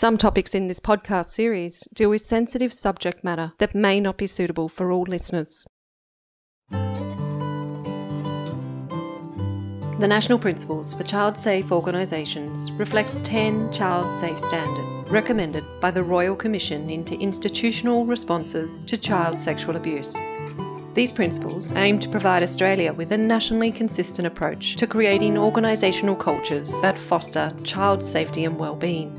Some topics in this podcast series deal with sensitive subject matter that may not be suitable for all listeners. The National Principles for Child Safe Organisations reflects 10 child safe standards recommended by the Royal Commission into Institutional Responses to Child Sexual Abuse. These principles aim to provide Australia with a nationally consistent approach to creating organisational cultures that foster child safety and well-being.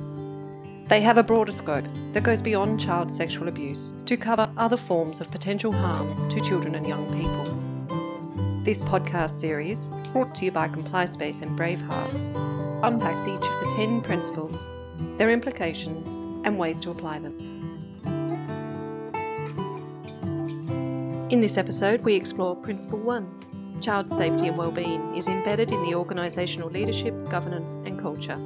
They have a broader scope that goes beyond child sexual abuse to cover other forms of potential harm to children and young people. This podcast series, brought to you by ComplySpace and Bravehearts, unpacks each of the 10 principles, their implications, and ways to apply them. In this episode, we explore Principle 1. Child safety and well-being is embedded in the organisational leadership, governance, and culture.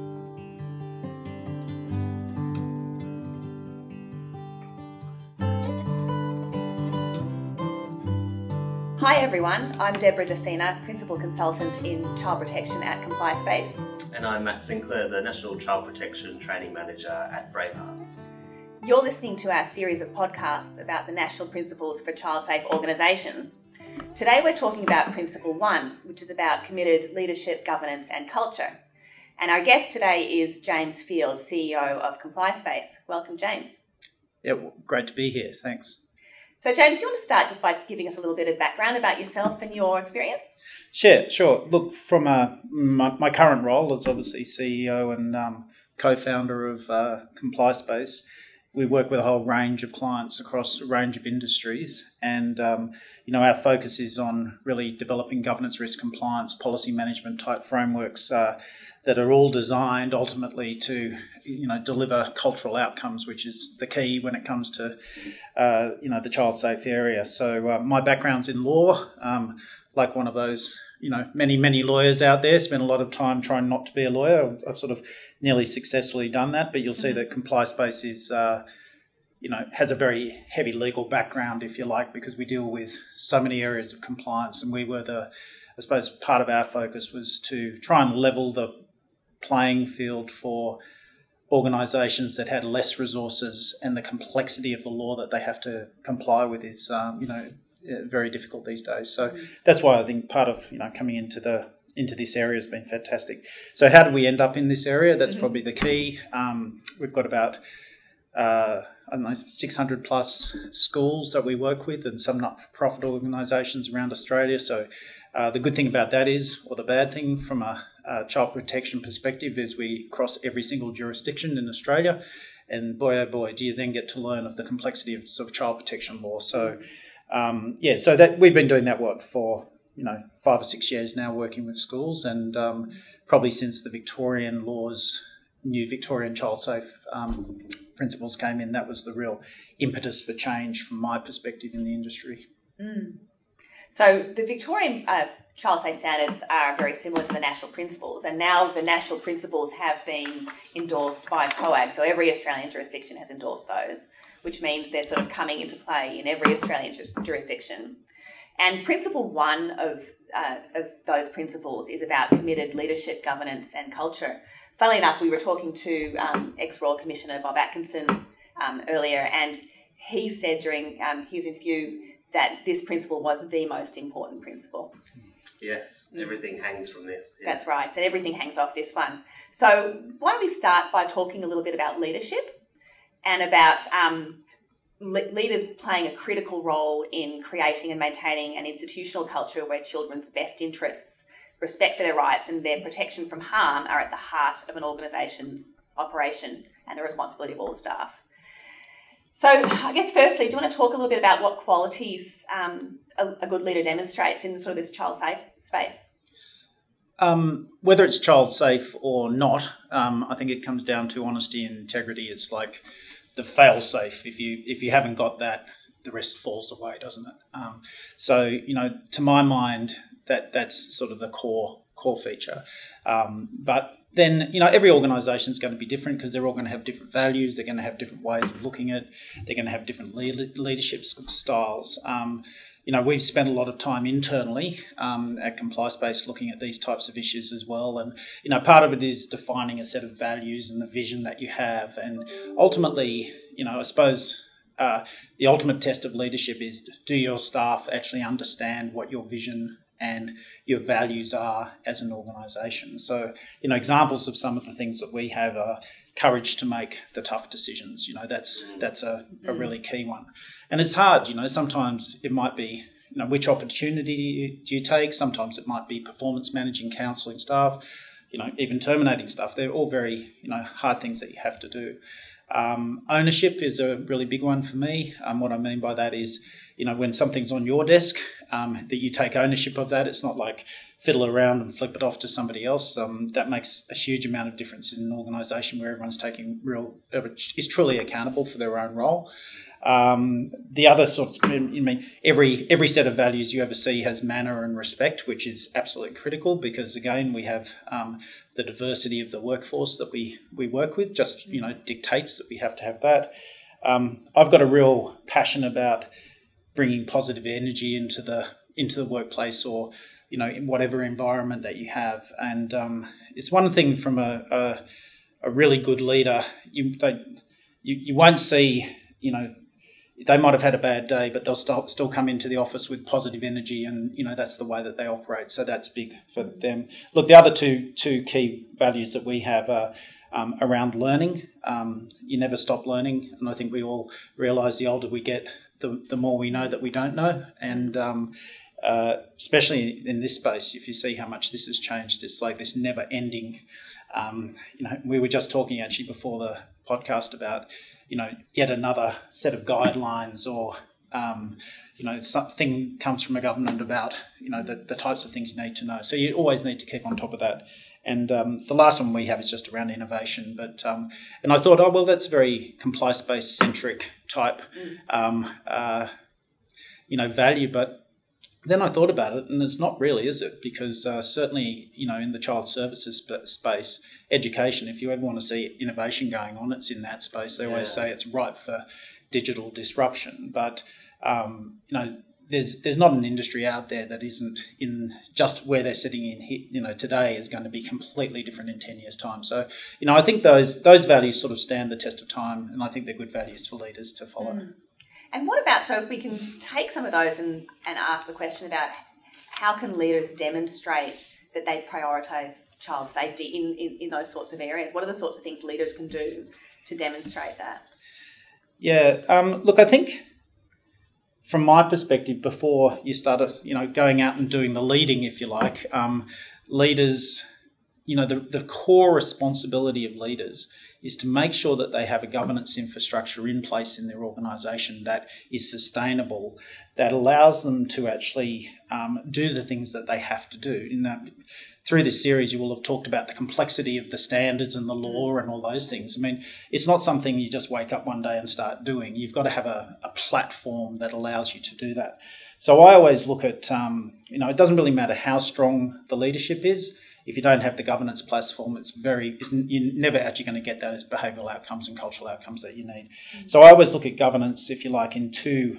Hi everyone, I'm Deborah Defina, Principal Consultant in Child Protection at ComplySpace. And I'm Matt Sinclair, the National Child Protection Training Manager at Bravehearts. You're listening to our series of podcasts about the National Principles for Child Safe Organisations. Today we're talking about Principle 1, which is about committed leadership, governance and culture. And our guest today is James Field, CEO of ComplySpace. Welcome, James. Yeah, well, great to be here, thanks. So, James, do you want to start just by giving us a little bit of background about yourself and your experience? Sure. Look, from my current role as obviously CEO and co-founder of ComplySpace, we work with a whole range of clients across a range of industries. And, our focus is on really developing governance, risk, compliance, policy management type frameworks that are all designed ultimately to, deliver cultural outcomes, which is the key when it comes to, the child safe area. So my background's in law, like one of those, many lawyers out there. Spent a lot of time trying not to be a lawyer. I've sort of nearly successfully done that, but you'll see that ComplySpace is, has a very heavy legal background, if you like, because we deal with so many areas of compliance, and we were part of our focus was to try and level the playing field for organisations that had less resources, and the complexity of the law that they have to comply with is, very difficult these days. So that's why I think part of, coming into this area has been fantastic. So how did we end up in this area? That's probably the key. We've got about 600 plus schools that we work with, and some not-for-profit organisations around Australia. So the good thing about that is, or the bad thing from a child protection perspective, is we cross every single jurisdiction in Australia, and boy oh boy do you then get to learn of the complexity of child protection law. So so that we've been doing that for 5 or 6 years now, working with schools, and probably since the Victorian laws, new Victorian child safe principles came in, that was the real impetus for change from my perspective in the industry. So the Victorian child safe standards are very similar to the national principles, and now the national principles have been endorsed by COAG, so every Australian jurisdiction has endorsed those, which means they're sort of coming into play in every Australian jurisdiction. And Principle 1 of those principles is about committed leadership, governance and culture. Funnily enough, we were talking to ex-Royal Commissioner Bob Atkinson earlier, and he said during his interview that this principle was the most important principle. Yes, everything hangs from this. Yeah. That's right. So everything hangs off this one. So why don't we start by talking a little bit about leadership and about leaders playing a critical role in creating and maintaining an institutional culture where children's best interests, respect for their rights and their protection from harm are at the heart of an organisation's operation and the responsibility of all staff. So I guess firstly, do you want to talk a little bit about what qualities a good leader demonstrates in sort of this child safe space? Whether it's child safe or not, I think it comes down to honesty and integrity. It's like the fail safe. If you haven't got that, the rest falls away, doesn't it? To my mind, that's sort of the core feature. But then, you know, every organisation is going to be different because they're all going to have different values, they're going to have different ways of looking at it, they're going to have different leadership styles. You know, we've spent a lot of time internally at ComplySpace looking at these types of issues as well. And, you know, part of it is defining a set of values and the vision that you have. And ultimately, you know, I suppose the ultimate test of leadership is, do your staff actually understand what your vision and your values are as an organisation? So, you know, examples of some of the things that we have are courage to make the tough decisions. You know, that's a really key one. And it's hard, you know, sometimes it might be, you know, which opportunity do you take? Sometimes it might be performance managing, counselling staff, you know, even terminating staff. They're all very, you know, hard things that you have to do. Ownership is a really big one for me. What I mean by that is, you know, when something's on your desk, that you take ownership of that. It's not like fiddle around and flip it off to somebody else. That makes a huge amount of difference in an organisation where everyone's is truly accountable for their own role. The other sorts, I mean, every set of values you ever see has manner and respect, which is absolutely critical because, again, we have the diversity of the workforce that we work with just, you know, dictates that we have to have that. I've got a real passion about bringing positive energy into the workplace or, you know, in whatever environment that you have. And it's one thing from a really good leader, you won't see, you know, they might have had a bad day, but they'll still come into the office with positive energy and, you know, that's the way that they operate. So that's big for them. Look, the other two key values that we have are around learning. You never stop learning. And I think we all realise the older we get, the more we know that we don't know. And especially in this space, if you see how much this has changed, it's like this never-ending, you know, we were just talking actually before the podcast about, you know, yet another set of guidelines or, you know, something comes from a government about, you know, the types of things you need to know. So you always need to keep on top of that. And the last one we have is just around innovation. But and I thought, oh, well, that's very ComplySpace-centric type, you know, value. But then I thought about it, and it's not really, is it? Because certainly, you know, in the child services space, education, if you ever want to see innovation going on, it's in that space. They always say it's ripe for digital disruption. But, you know, there's not an industry out there that isn't in just where they're sitting in, you know, today is going to be completely different in 10 years' time. So, you know, I think those values sort of stand the test of time, and I think they're good values for leaders to follow. Mm. And what about, so if we can take some of those and ask the question about how can leaders demonstrate that they prioritise child safety in those sorts of areas? What are the sorts of things leaders can do to demonstrate that? Yeah, look, I think from my perspective, before you start, you know, going out and doing the leading, if you like, leaders, you know, the core responsibility of leaders is to make sure that they have a governance infrastructure in place in their organisation that is sustainable, that allows them to actually do the things that they have to do. In that, through this series, you will have talked about the complexity of the standards and the law and all those things. I mean, it's not something you just wake up one day and start doing. You've got to have a platform that allows you to do that. So I always look at, you know, it doesn't really matter how strong the leadership is. If you don't have the governance platform, you're never actually going to get those behavioural outcomes and cultural outcomes that you need. Mm-hmm. So I always look at governance, if you like, in two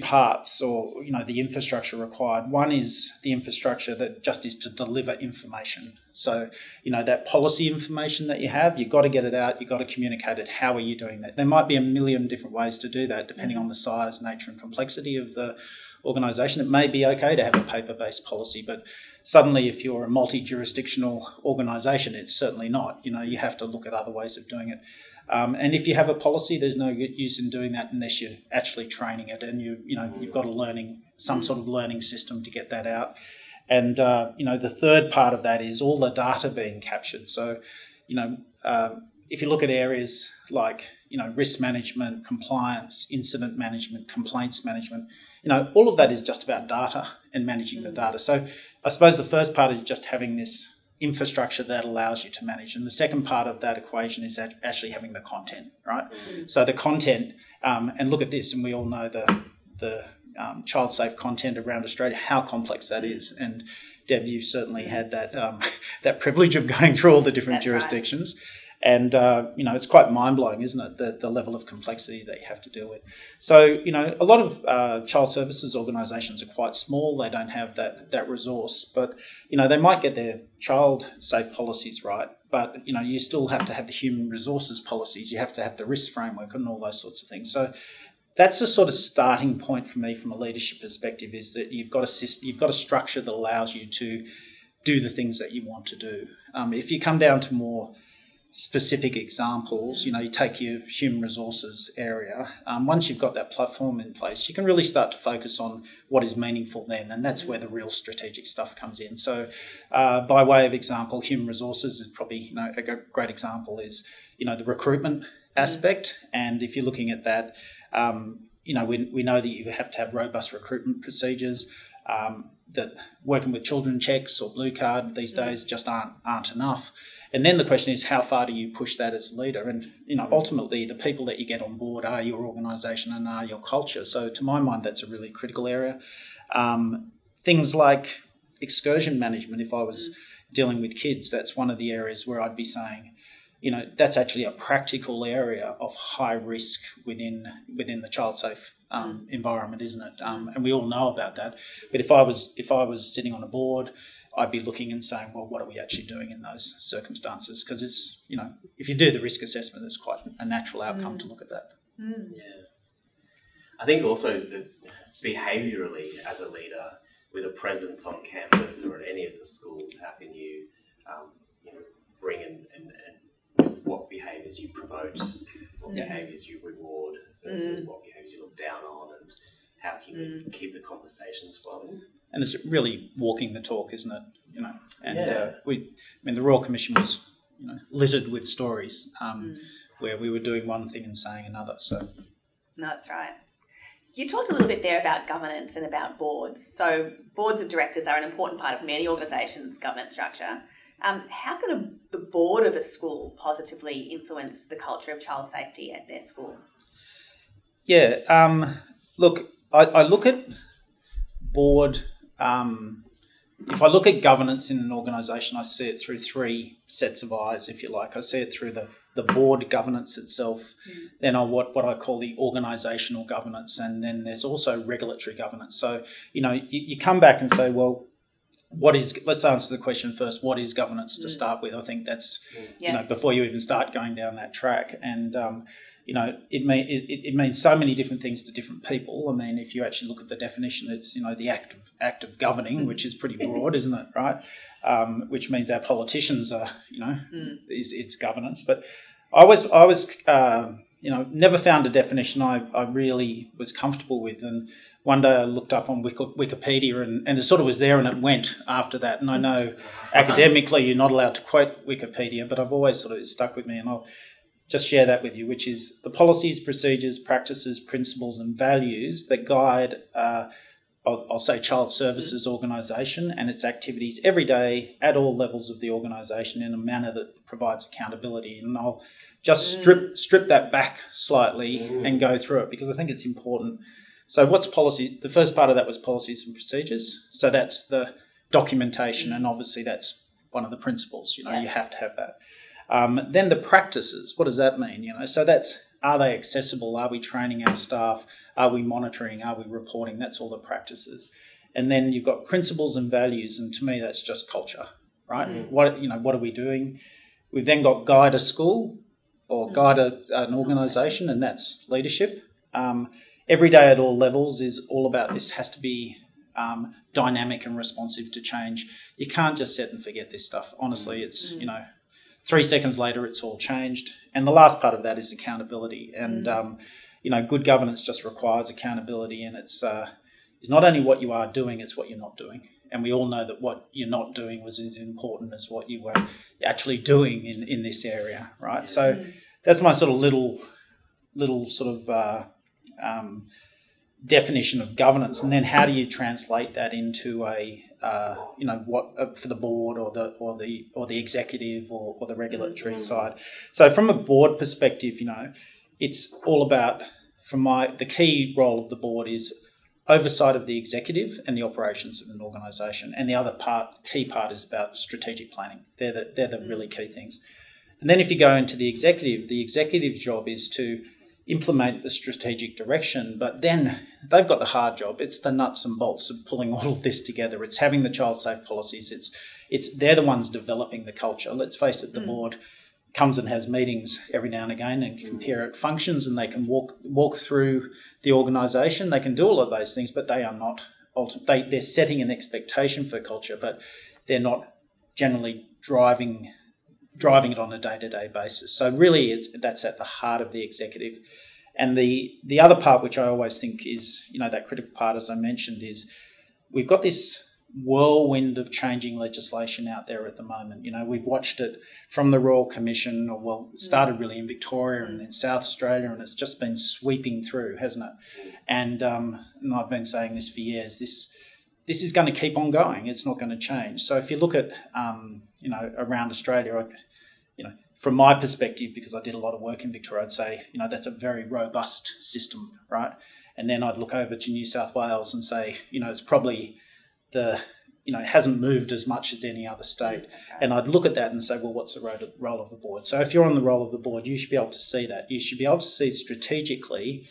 parts, or, you know, the infrastructure required. One is the infrastructure that just is to deliver information. So, you know, that policy information that you have, you've got to get it out, you've got to communicate it. How are you doing that? There might be a million different ways to do that, depending on the size, nature and complexity of the organisation. It may be okay to have a paper-based policy, but suddenly if you're a multi-jurisdictional organisation, it's certainly not. You know, you have to look at other ways of doing it. And if you have a policy, there's no use in doing that unless you're actually training it, and you've got a learning system to get that out. And you know, the third part of that is all the data being captured. So, you know, if you look at areas like, you know, risk management, compliance, incident management, complaints management, you know, all of that is just about data and managing the data. So I suppose the first part is just having this infrastructure that allows you to manage. And the second part of that equation is actually having the content, right? Mm-hmm. So the content, and look at this, and we all know the child safe content around Australia, how complex that is. And Deb, you've certainly had that that privilege of going through all the different jurisdictions. And, you know, it's quite mind-blowing, isn't it, the level of complexity that you have to deal with. So, you know, a lot of child services organisations are quite small. They don't have that resource. But, you know, they might get their child safe policies right, but, you know, you still have to have the human resources policies. You have to have the risk framework and all those sorts of things. So that's the sort of starting point for me from a leadership perspective, is that you've got a system, you've got a structure that allows you to do the things that you want to do. If you come down to more specific examples, you know, you take your human resources area, once you've got that platform in place, you can really start to focus on what is meaningful then, and that's where the real strategic stuff comes in. So by way of example, human resources is probably, you know, a great example is, you know, the recruitment aspect. And if you're looking at that, you know, we know that you have to have robust recruitment procedures. That working with children checks or blue card these days just aren't enough. And then the question is, how far do you push that as a leader? And, you know, ultimately the people that you get on board are your organisation and are your culture. So to my mind, that's a really critical area. Things like excursion management, if I was dealing with kids, that's one of the areas where I'd be saying, you know, that's actually a practical area of high risk within the child safe environment, isn't it? And we all know about that. But if I was sitting on a board, I'd be looking and saying, well, what are we actually doing in those circumstances? Because it's, you know, if you do the risk assessment, it's quite a natural outcome to look at that. Yeah. I think also that behaviourally, as a leader, with a presence on campus or at any of the schools, how can you, you know, bring in and what behaviours you promote, what behaviours you reward versus what behaviours you look down on, and how can you keep the conversations flowing? And it's really walking the talk, isn't it? You know, and the Royal Commission was, you know, littered with stories where we were doing one thing and saying another. So, no, that's right. You talked a little bit there about governance and about boards. So, boards of directors are an important part of many organisations' governance structure. How can the board of a school positively influence the culture of child safety at their school? Yeah, look, I look at board. If I look at governance in an organisation, I see it through three sets of eyes, if you like. I see it through the board governance itself, then what I call the organisational governance, and then there's also regulatory governance. So, you know, you come back and say, well, let's answer the question first, what is governance to start with? I think that's, you know, before you even start going down that track. And, you know, it means so many different things to different people. I mean, if you actually look at the definition, it's, you know, the act of governing, which is pretty broad, isn't it, right? Which means our politicians are, you know, it's governance. But I was you know, never found a definition I really was comfortable with. And one day I looked up on Wikipedia and it sort of was there and it went after that. And I know academically you're not allowed to quote Wikipedia, but I've always sort of stuck with me, and I'll just share that with you, which is the policies, procedures, practices, principles and values that guide, I'll say, child services organisation and its activities every day at all levels of the organisation in a manner that provides accountability. And I'll just strip that back slightly and go through it, because I think it's important. So what's policy? The first part of that was policies and procedures. So that's the documentation, and obviously that's one of the principles. You know, you have to have that. Then the practices. What does that mean? You know, so that's, are they accessible? Are we training our staff? Are we monitoring? Are we reporting? That's all the practices. And then you've got principles and values, and to me that's just culture, right? What are we doing? We've then got guide a school or guide an organisation, and that's leadership. Every day at all levels is all about, this has to be dynamic and responsive to change. You can't just sit and forget this stuff. Honestly, it's, you know, 3 seconds later, it's all changed. And the last part of that is accountability. And, you know, good governance just requires accountability. And it's not only what you are doing, it's what you're not doing. And we all know that what you're not doing was as important as what you were actually doing in this area, right? So that's my sort of little sort of definition of governance. And then how do you translate that into a... you know, what for the board or the executive or the regulatory side. So from a board perspective, you know, it's all about, the key role of the board is oversight of the executive and the operations of an organisation. And the other part, key part, is about strategic planning. They're the really key things. And then if you go into the executive job is to implement the strategic direction, but then they've got the hard job. It's the nuts and bolts of pulling all of this together. It's having the child safe policies. They're the ones developing the culture. Let's face it, the board comes and has meetings every now and again and compare it functions, and they can walk through the organisation. They can do all of those things, but they are not they're setting an expectation for culture, but they're not generally driving it on a day-to-day basis. So really that's at the heart of the executive. And the other part, which I always think is, that critical part, as I mentioned, is we've got this whirlwind of changing legislation out there at the moment. We've watched it from the Royal Commission, it started really in Victoria and then South Australia, and it's just been sweeping through, hasn't it? And I've been saying this for years, this is going to keep on going. It's not going to change. So if you look at, around Australia, from my perspective, because I did a lot of work in Victoria, I'd say, that's a very robust system, right? And then I'd look over to New South Wales and say, it's probably it hasn't moved as much as any other state. Okay. And I'd look at that and say, well, what's the role of the board? So if you're on the role of the board, you should be able to see that. You should be able to see strategically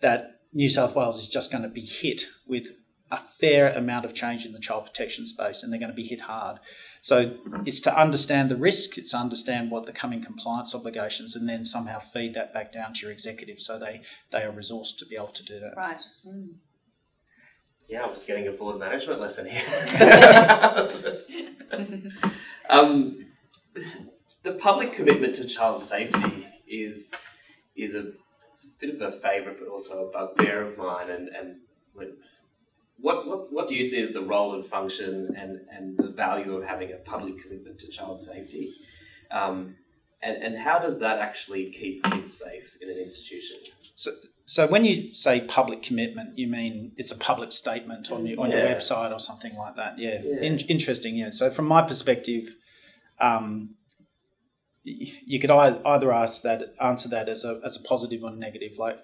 that New South Wales is just going to be hit with a fair amount of change in the child protection space, and they're going to be hit hard. So it's to understand the risk, it's to understand what the coming compliance obligations, and then somehow feed that back down to your executive so they are resourced to be able to do that. Right. Mm. Yeah, I was getting a board management lesson here. The public commitment to child safety is a bit of a favourite, but also a bugbear of mine. And what do you see as the role and function and the value of having a public commitment to child safety? And how does that actually keep kids safe in an institution? So when you say public commitment, you mean it's a public statement on your website or something like that. Yeah. Interesting. Yeah. So from my perspective, you could either answer that as a positive or negative. Like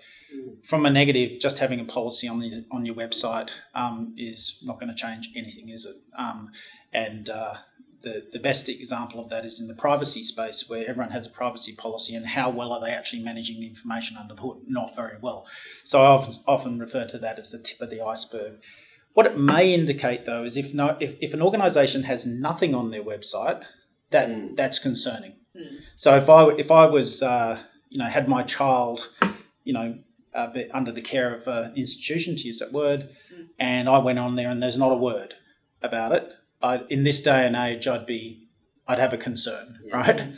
from a negative, just having a policy on your website is not going to change anything, is it? The best example of that is in the privacy space, where everyone has a privacy policy, and how well are they actually managing the information under the hood? Not very well. So I often refer to that as the tip of the iceberg. What it may indicate, though, is if an organisation has nothing on their website, that's concerning. Mm. So if I was had my child under the care of an institution, to use that word, and I went on there and there's not a word about it. In this day and age, I'd have a concern, yes. Right?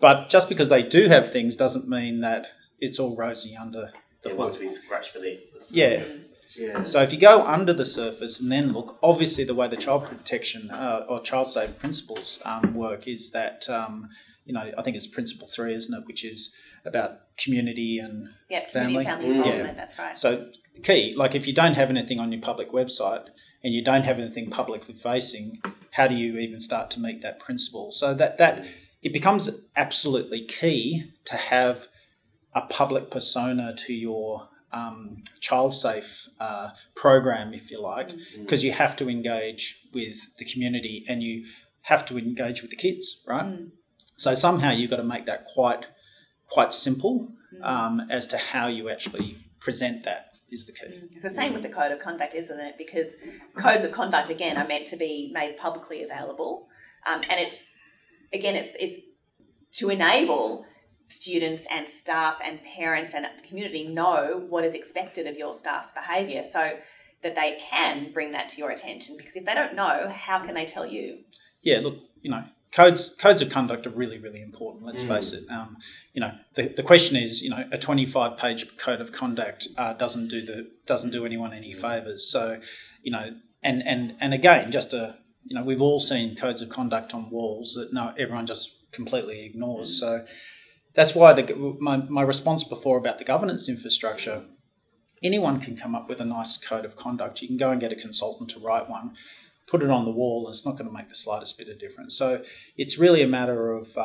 But just because they do have things doesn't mean that it's all rosy under the hood. Once we scratch beneath the surface. Yeah. So if you go under the surface and then look, obviously the way the child protection or child safe principles work is that, I think it's principle 3, isn't it, which is about community and family. Community, family, involvement, that's right. So key, like if you don't have anything on your public website, and you don't have anything publicly facing, how do you even start to meet that principle? So that it becomes absolutely key to have a public persona to your child safe program, if you like, because you have to engage with the community and you have to engage with the kids, right? So somehow you've got to make that quite simple as to how you actually present that. Is the key. It's the same with the code of conduct, isn't it? Because codes of conduct, again, are meant to be made publicly available, and it's to enable students and staff and parents and the community know what is expected of your staff's behaviour, so that they can bring that to your attention. Because if they don't know, how can they tell you? Yeah, look, codes of conduct are really, really important, let's face it. The question is, a 25-page code of conduct doesn't do anyone any favours. So, and again, we've all seen codes of conduct on walls that everyone just completely ignores. So that's why my response before about the governance infrastructure, anyone can come up with a nice code of conduct. You can go and get a consultant to write one. Put it on the wall, and it's not going to make the slightest bit of difference. So it's really a matter of,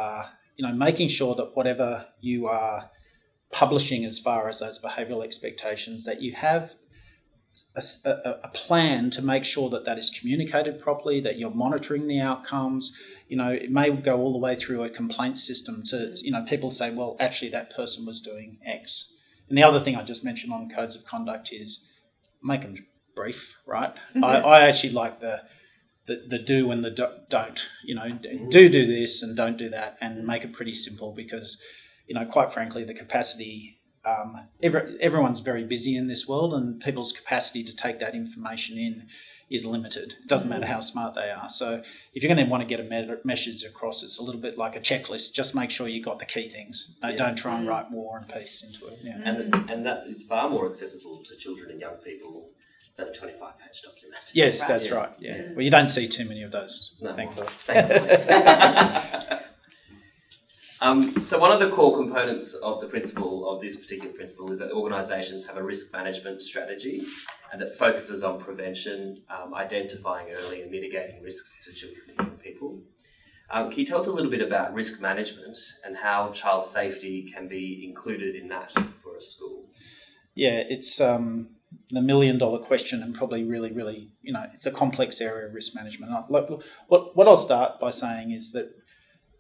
making sure that whatever you are publishing as far as those behavioural expectations, that you have a plan to make sure that that is communicated properly, that you're monitoring the outcomes. You know, it may go all the way through a complaint system to, you know, people say, well, actually that person was doing X. And the other thing I just mentioned on codes of conduct is make them brief, right? Yes. I actually like the do and the don't, you know, do this and don't do that, and make it pretty simple because, you know, quite frankly, the capacity, everyone's very busy in this world, and people's capacity to take that information in is limited. It doesn't matter how smart they are. So if you're going to want to get a message across, it's a little bit like a checklist. Just make sure you got the key things. Yes. Don't try and write war and peace into it. Yeah. And that is far more accessible to children and young people than a 25-page document. Yes, right? That's right. Yeah. Well, you don't see too many of those, thankfully. Thankfully. So one of the core components of the principle, of this particular principle, is that organisations have a risk management strategy and that focuses on prevention, identifying early and mitigating risks to children and young people. Can you tell us a little bit about risk management and how child safety can be included in that for a school? Yeah, it's the million-dollar question, and probably really, really, you know, it's a complex area of risk management. What I'll start by saying is that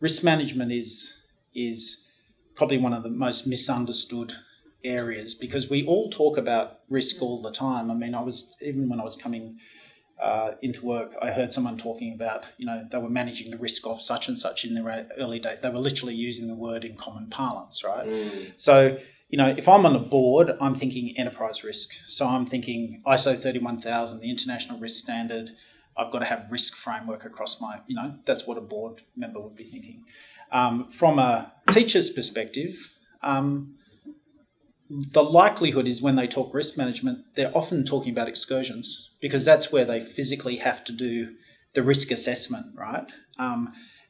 risk management is probably one of the most misunderstood areas, because we all talk about risk all the time. I mean, even when I was coming into work, I heard someone talking about, you know, they were managing the risk of such and such in their early day. They were literally using the word in common parlance, right? Mm. So, you know, if I'm on a board, I'm thinking enterprise risk. So I'm thinking ISO 31000, the international risk standard. I've got to have risk framework across my, you know, that's what a board member would be thinking. From a teacher's perspective, the likelihood is when they talk risk management, they're often talking about excursions, because that's where they physically have to do the risk assessment, right?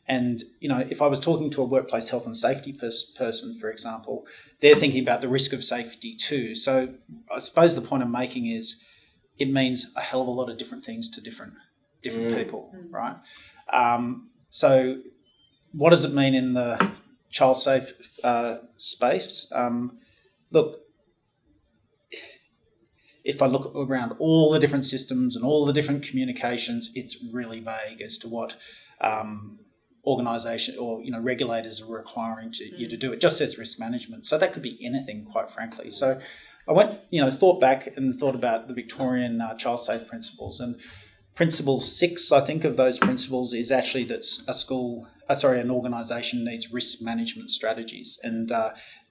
And, you know, if I was talking to a workplace health and safety person, for example, they're thinking about the risk of safety too. So I suppose the point I'm making is it means a hell of a lot of different things to different people, right? So what does it mean in the child safe space? Look, if I look around all the different systems and all the different communications, it's really vague as to what organisation or, you know, regulators are requiring you to do. It just says risk management. So that could be anything, quite frankly. So I went, you know, thought back and thought about the Victorian child safe principles, and Principle 6, I think, of those principles is actually that an organisation needs risk management strategies. And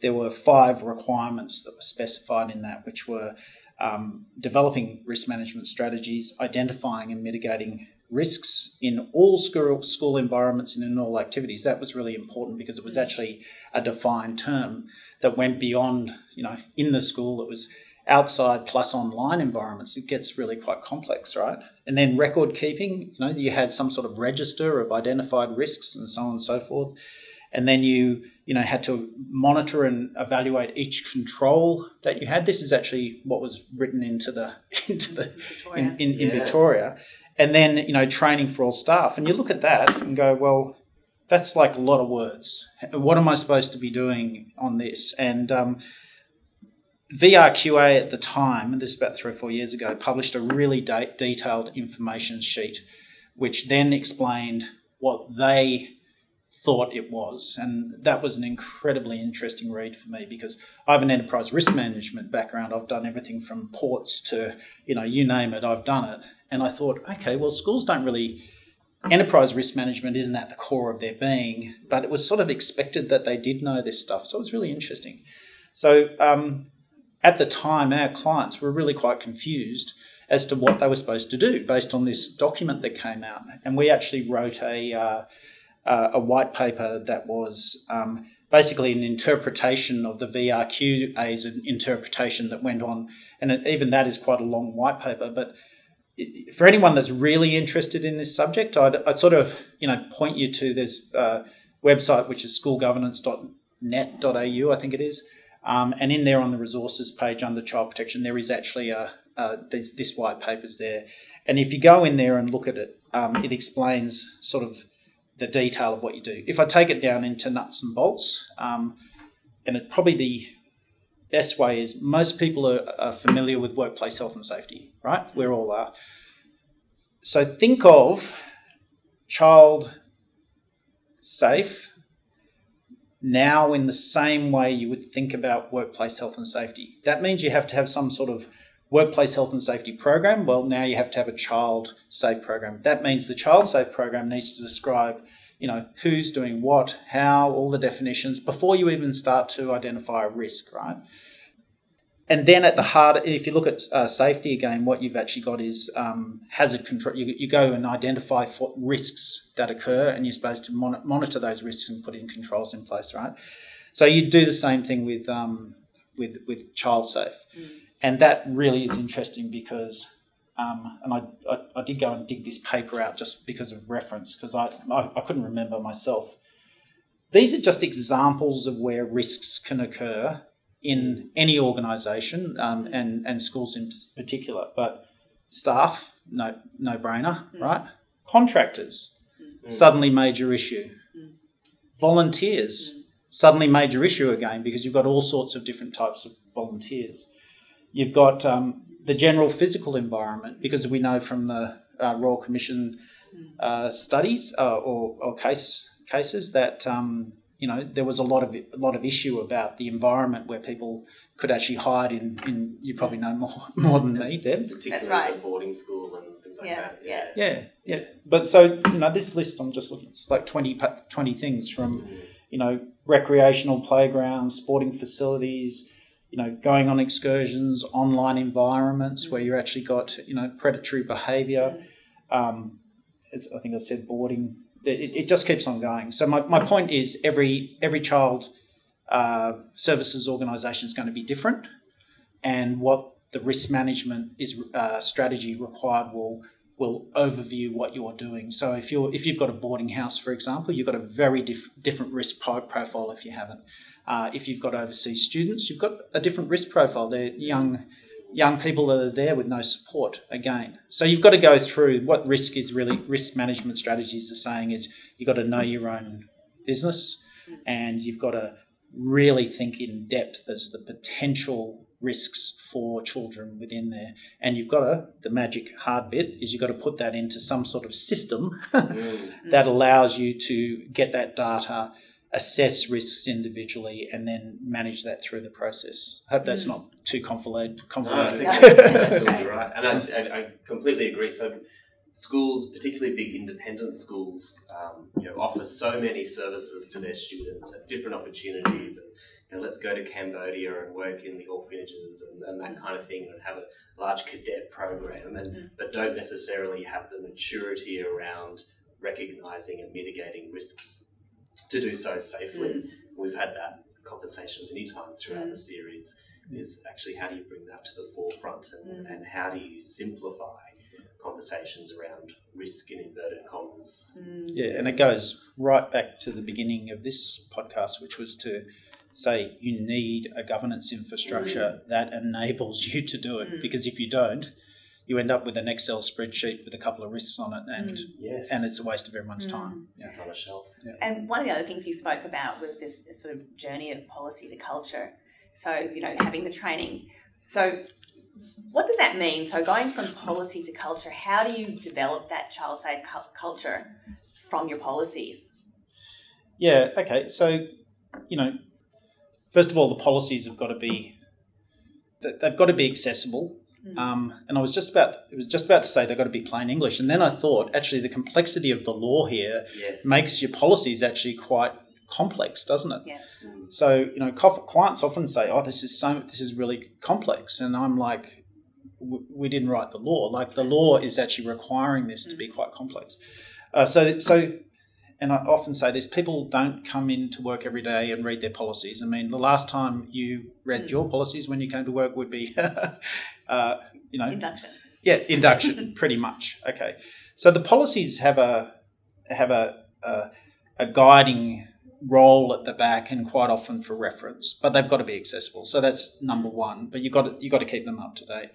there were 5 requirements that were specified in that, which were developing risk management strategies, identifying and mitigating risks in all school environments and in all activities. That was really important because it was actually a defined term that went beyond, you know, in the school. It was outside plus online environments. It gets really quite complex, right? And then record keeping, you know, you had some sort of register of identified risks and so on and so forth. And then you know, had to monitor and evaluate each control that you had. This is actually what was written into the Victoria. And then, you know, training for all staff. And you look at that and go, well, that's like a lot of words. What am I supposed to be doing on this? And VRQA at the time, and this is about 3 or 4 years ago, published a really detailed information sheet, which then explained what they thought it was. And that was an incredibly interesting read for me, because I have an enterprise risk management background. I've done everything from ports to, you know, you name it, I've done it. And I thought, okay, well, schools don't really... Enterprise risk management isn't at the core of their being, but it was sort of expected that they did know this stuff. So it was really interesting. So at the time, our clients were really quite confused as to what they were supposed to do based on this document that came out. And we actually wrote a white paper that was basically an interpretation of the VRQA's interpretation that went on. And even that is quite a long white paper, but for anyone that's really interested in this subject, I'd sort of, you know, point you to this website, which is schoolgovernance.net.au, I think it is. And in there on the resources page under child protection, there is actually this white paper's there. And if you go in there and look at it, it explains sort of the detail of what you do. If I take it down into nuts and bolts, and it probably the best way is most people are familiar with workplace health and safety, right? We all are. So think of child safe now in the same way you would think about workplace health and safety. That means you have to have some sort of workplace health and safety program. Well, now you have to have a child safe program. That means the child safe program needs to describe, you know, who's doing what, how, all the definitions before you even start to identify a risk, right? And then at the heart, if you look at safety again, what you've actually got is hazard control. You go and identify risks that occur, and you're supposed to monitor those risks and put in controls in place, right? So you do the same thing with child safe, and that really is interesting because. And I did go and dig this paper out just because of reference, because I couldn't remember myself. These are just examples of where risks can occur in any organisation, and schools in particular. But staff, no brainer, right? Contractors, suddenly major issue. Volunteers, suddenly major issue again, because you've got all sorts of different types of volunteers. You've got the general physical environment, because we know from the Royal Commission studies or cases that there was a lot of issue about the environment where people could actually hide in. You probably know more than me there. Particularly that's right. The boarding school and things like that. Yeah. But so this list I'm just looking. It's like 20 things from recreational playgrounds, sporting facilities. Going on excursions, online environments where you actually got, predatory behaviour. As I think I said, boarding. It just keeps on going. So my point is every child services organisation is going to be different, and what the risk management is strategy required will overview what you're doing. So if you've got a boarding house, for example, you've got a very different risk profile if you haven't. If you've got overseas students, you've got a different risk profile. They're young people that are there with no support again. So you've got to go through what risk management strategies are saying is you've got to know your own business, and you've got to really think in depth as the potential risks for children within there, and you've got to, the magic hard bit is you've got to put that into some sort of system that allows you to get that data, assess risks individually, and then manage that through the process. I hope that's not too convoluted. No, I think that's absolutely right, and I completely agree. So schools, particularly big independent schools, offer so many services to their students and different opportunities. And let's go to Cambodia and work in the orphanages and that kind of thing, and have a large cadet program, but don't necessarily have the maturity around recognising and mitigating risks to do so safely. We've had that conversation many times throughout the series, is actually how do you bring that to the forefront, and how do you simplify conversations around risk in inverted commas. Yeah, and it goes right back to the beginning of this podcast, which was to say you need a governance infrastructure that enables you to do it, because if you don't, you end up with an Excel spreadsheet with a couple of risks on it, and and it's a waste of everyone's time. It's on a shelf. Yeah. And one of the other things you spoke about was this sort of journey of policy to culture. So, having the training. So what does that mean? So going from policy to culture, how do you develop that child safe culture from your policies? Yeah, okay. So, first of all, the policies have got to be accessible. And I was just about to say they've got to be plain English. And then I thought, actually, the complexity of the law here makes your policies actually quite complex, doesn't it? Yeah. So clients often say, "Oh, this is really complex," and I'm like, "We didn't write the law. Like the law is actually requiring this to be quite complex." And I often say this, people don't come into work every day and read their policies. I mean, the last time you read your policies when you came to work would be, Induction. Yeah, induction, pretty much. Okay. So the policies have a guiding role at the back, and quite often for reference, but they've got to be accessible. So that's number one, but you've got to keep them up to date.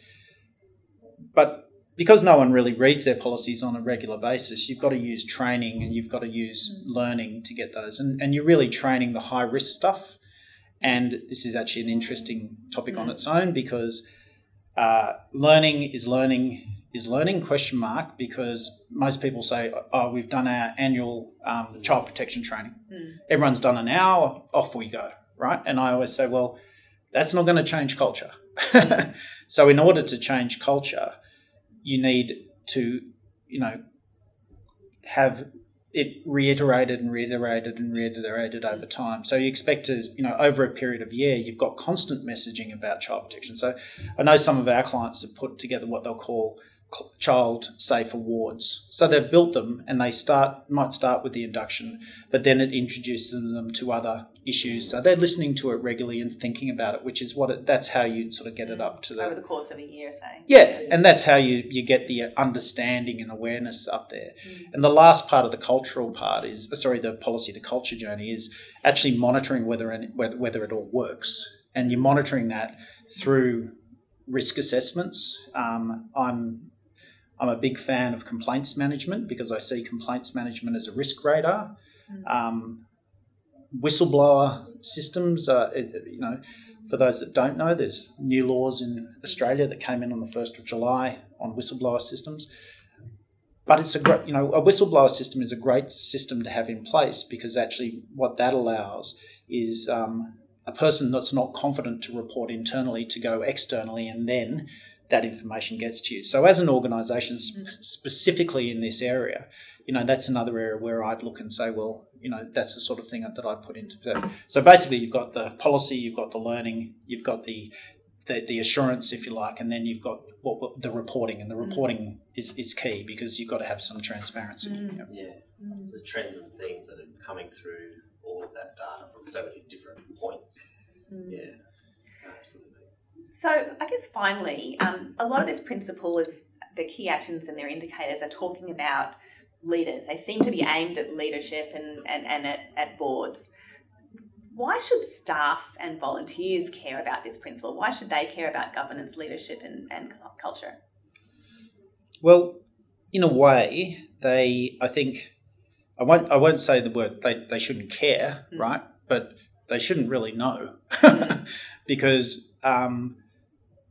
But because no one really reads their policies on a regular basis, you've got to use training and you've got to use learning to get those. And you're really training the high-risk stuff And this is actually an interesting topic on its own, because learning is learning, because most people say, oh, we've done our annual child protection training. Everyone's done an hour, off we go, right? And I always say, well, that's not going to change culture. So in order to change culture, you need to, you know, have it reiterated over time. So you expect to, you know, over a period of year, you've got constant messaging about child protection. So I know some of our clients have put together what they'll call child safe awards. So they've built them, and they might start with the induction, but then it introduces them to other issues. So they're listening to it regularly and thinking about it, which is that's how you sort of get it up to that. Over the course of a year, say. Yeah, and that's how you get the understanding and awareness up there. Mm. And the last part of the cultural part the policy to culture journey is actually monitoring whether it all works. And you're monitoring that through risk assessments. I'm a big fan of complaints management, because I see complaints management as a risk radar. Mm. Whistleblower systems, for those that don't know, there's new laws in Australia that came in on the 1st of July on whistleblower systems. But it's a whistleblower system is a great system to have in place, because actually what that allows is a person that's not confident to report internally to go externally, and then that information gets to you. So as an organisation, specifically in this area, you know, that's another area where I'd look and say, well, you know, that's the sort of thing that I'd put into that. So basically you've got the policy, you've got the learning, you've got the assurance, if you like, and then you've got the reporting. And the reporting is key, because you've got to have some transparency. Mm. Yeah. Mm. The trends and themes that are coming through all of that data from so many different points. Mm. Yeah, absolutely. So I guess finally, a lot of this principle is the key actions and their indicators are talking about leaders. They seem to be aimed at leadership and at boards. Why should staff and volunteers care about this principle? Why should they care about governance, leadership and culture? Well, in a way, I won't say the word they shouldn't care, right? But they shouldn't really know. Because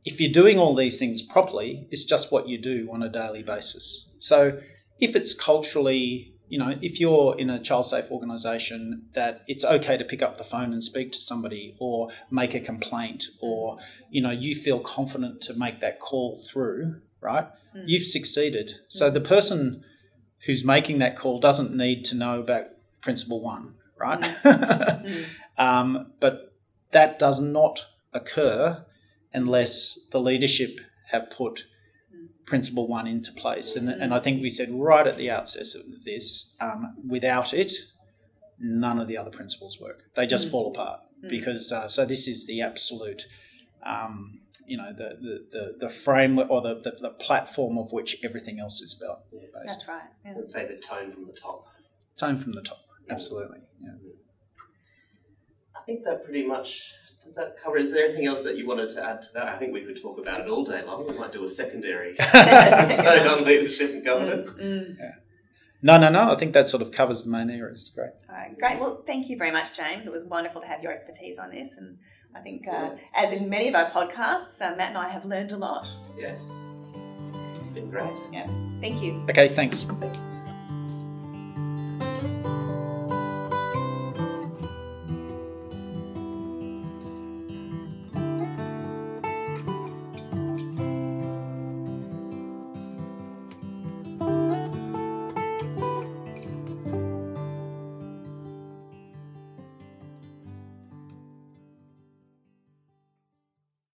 if you're doing all these things properly, it's just what you do on a daily basis. So if it's culturally, you know, if you're in a child-safe organisation, that it's okay to pick up the phone and speak to somebody or make a complaint, or, you know, you feel confident to make that call through, right? Mm. You've succeeded. So the person who's making that call doesn't need to know about principle one, right? Mm. But that does not occur unless the leadership have put principle one into place. And I think we said right at the outset of this, without it, none of the other principles work. They just fall apart, because so this is the absolute, the framework or the platform of which everything else is built. Yeah. That's right. Yeah. Let's say the tone from the top. Tone from the top, yeah. Absolutely. Yeah. I think that pretty much... Does that cover? Is there anything else that you wanted to add to that? I think we could talk about it all day long. We might do a secondary episode on leadership and governance. Mm. Yeah. No. I think that sort of covers the main areas. Great. All right, great. Well, thank you very much, James. It was wonderful to have your expertise on this, and I think, as in many of our podcasts, Matt and I have learned a lot. Yes, it's been great. Yeah. Thank you. Okay. Thanks.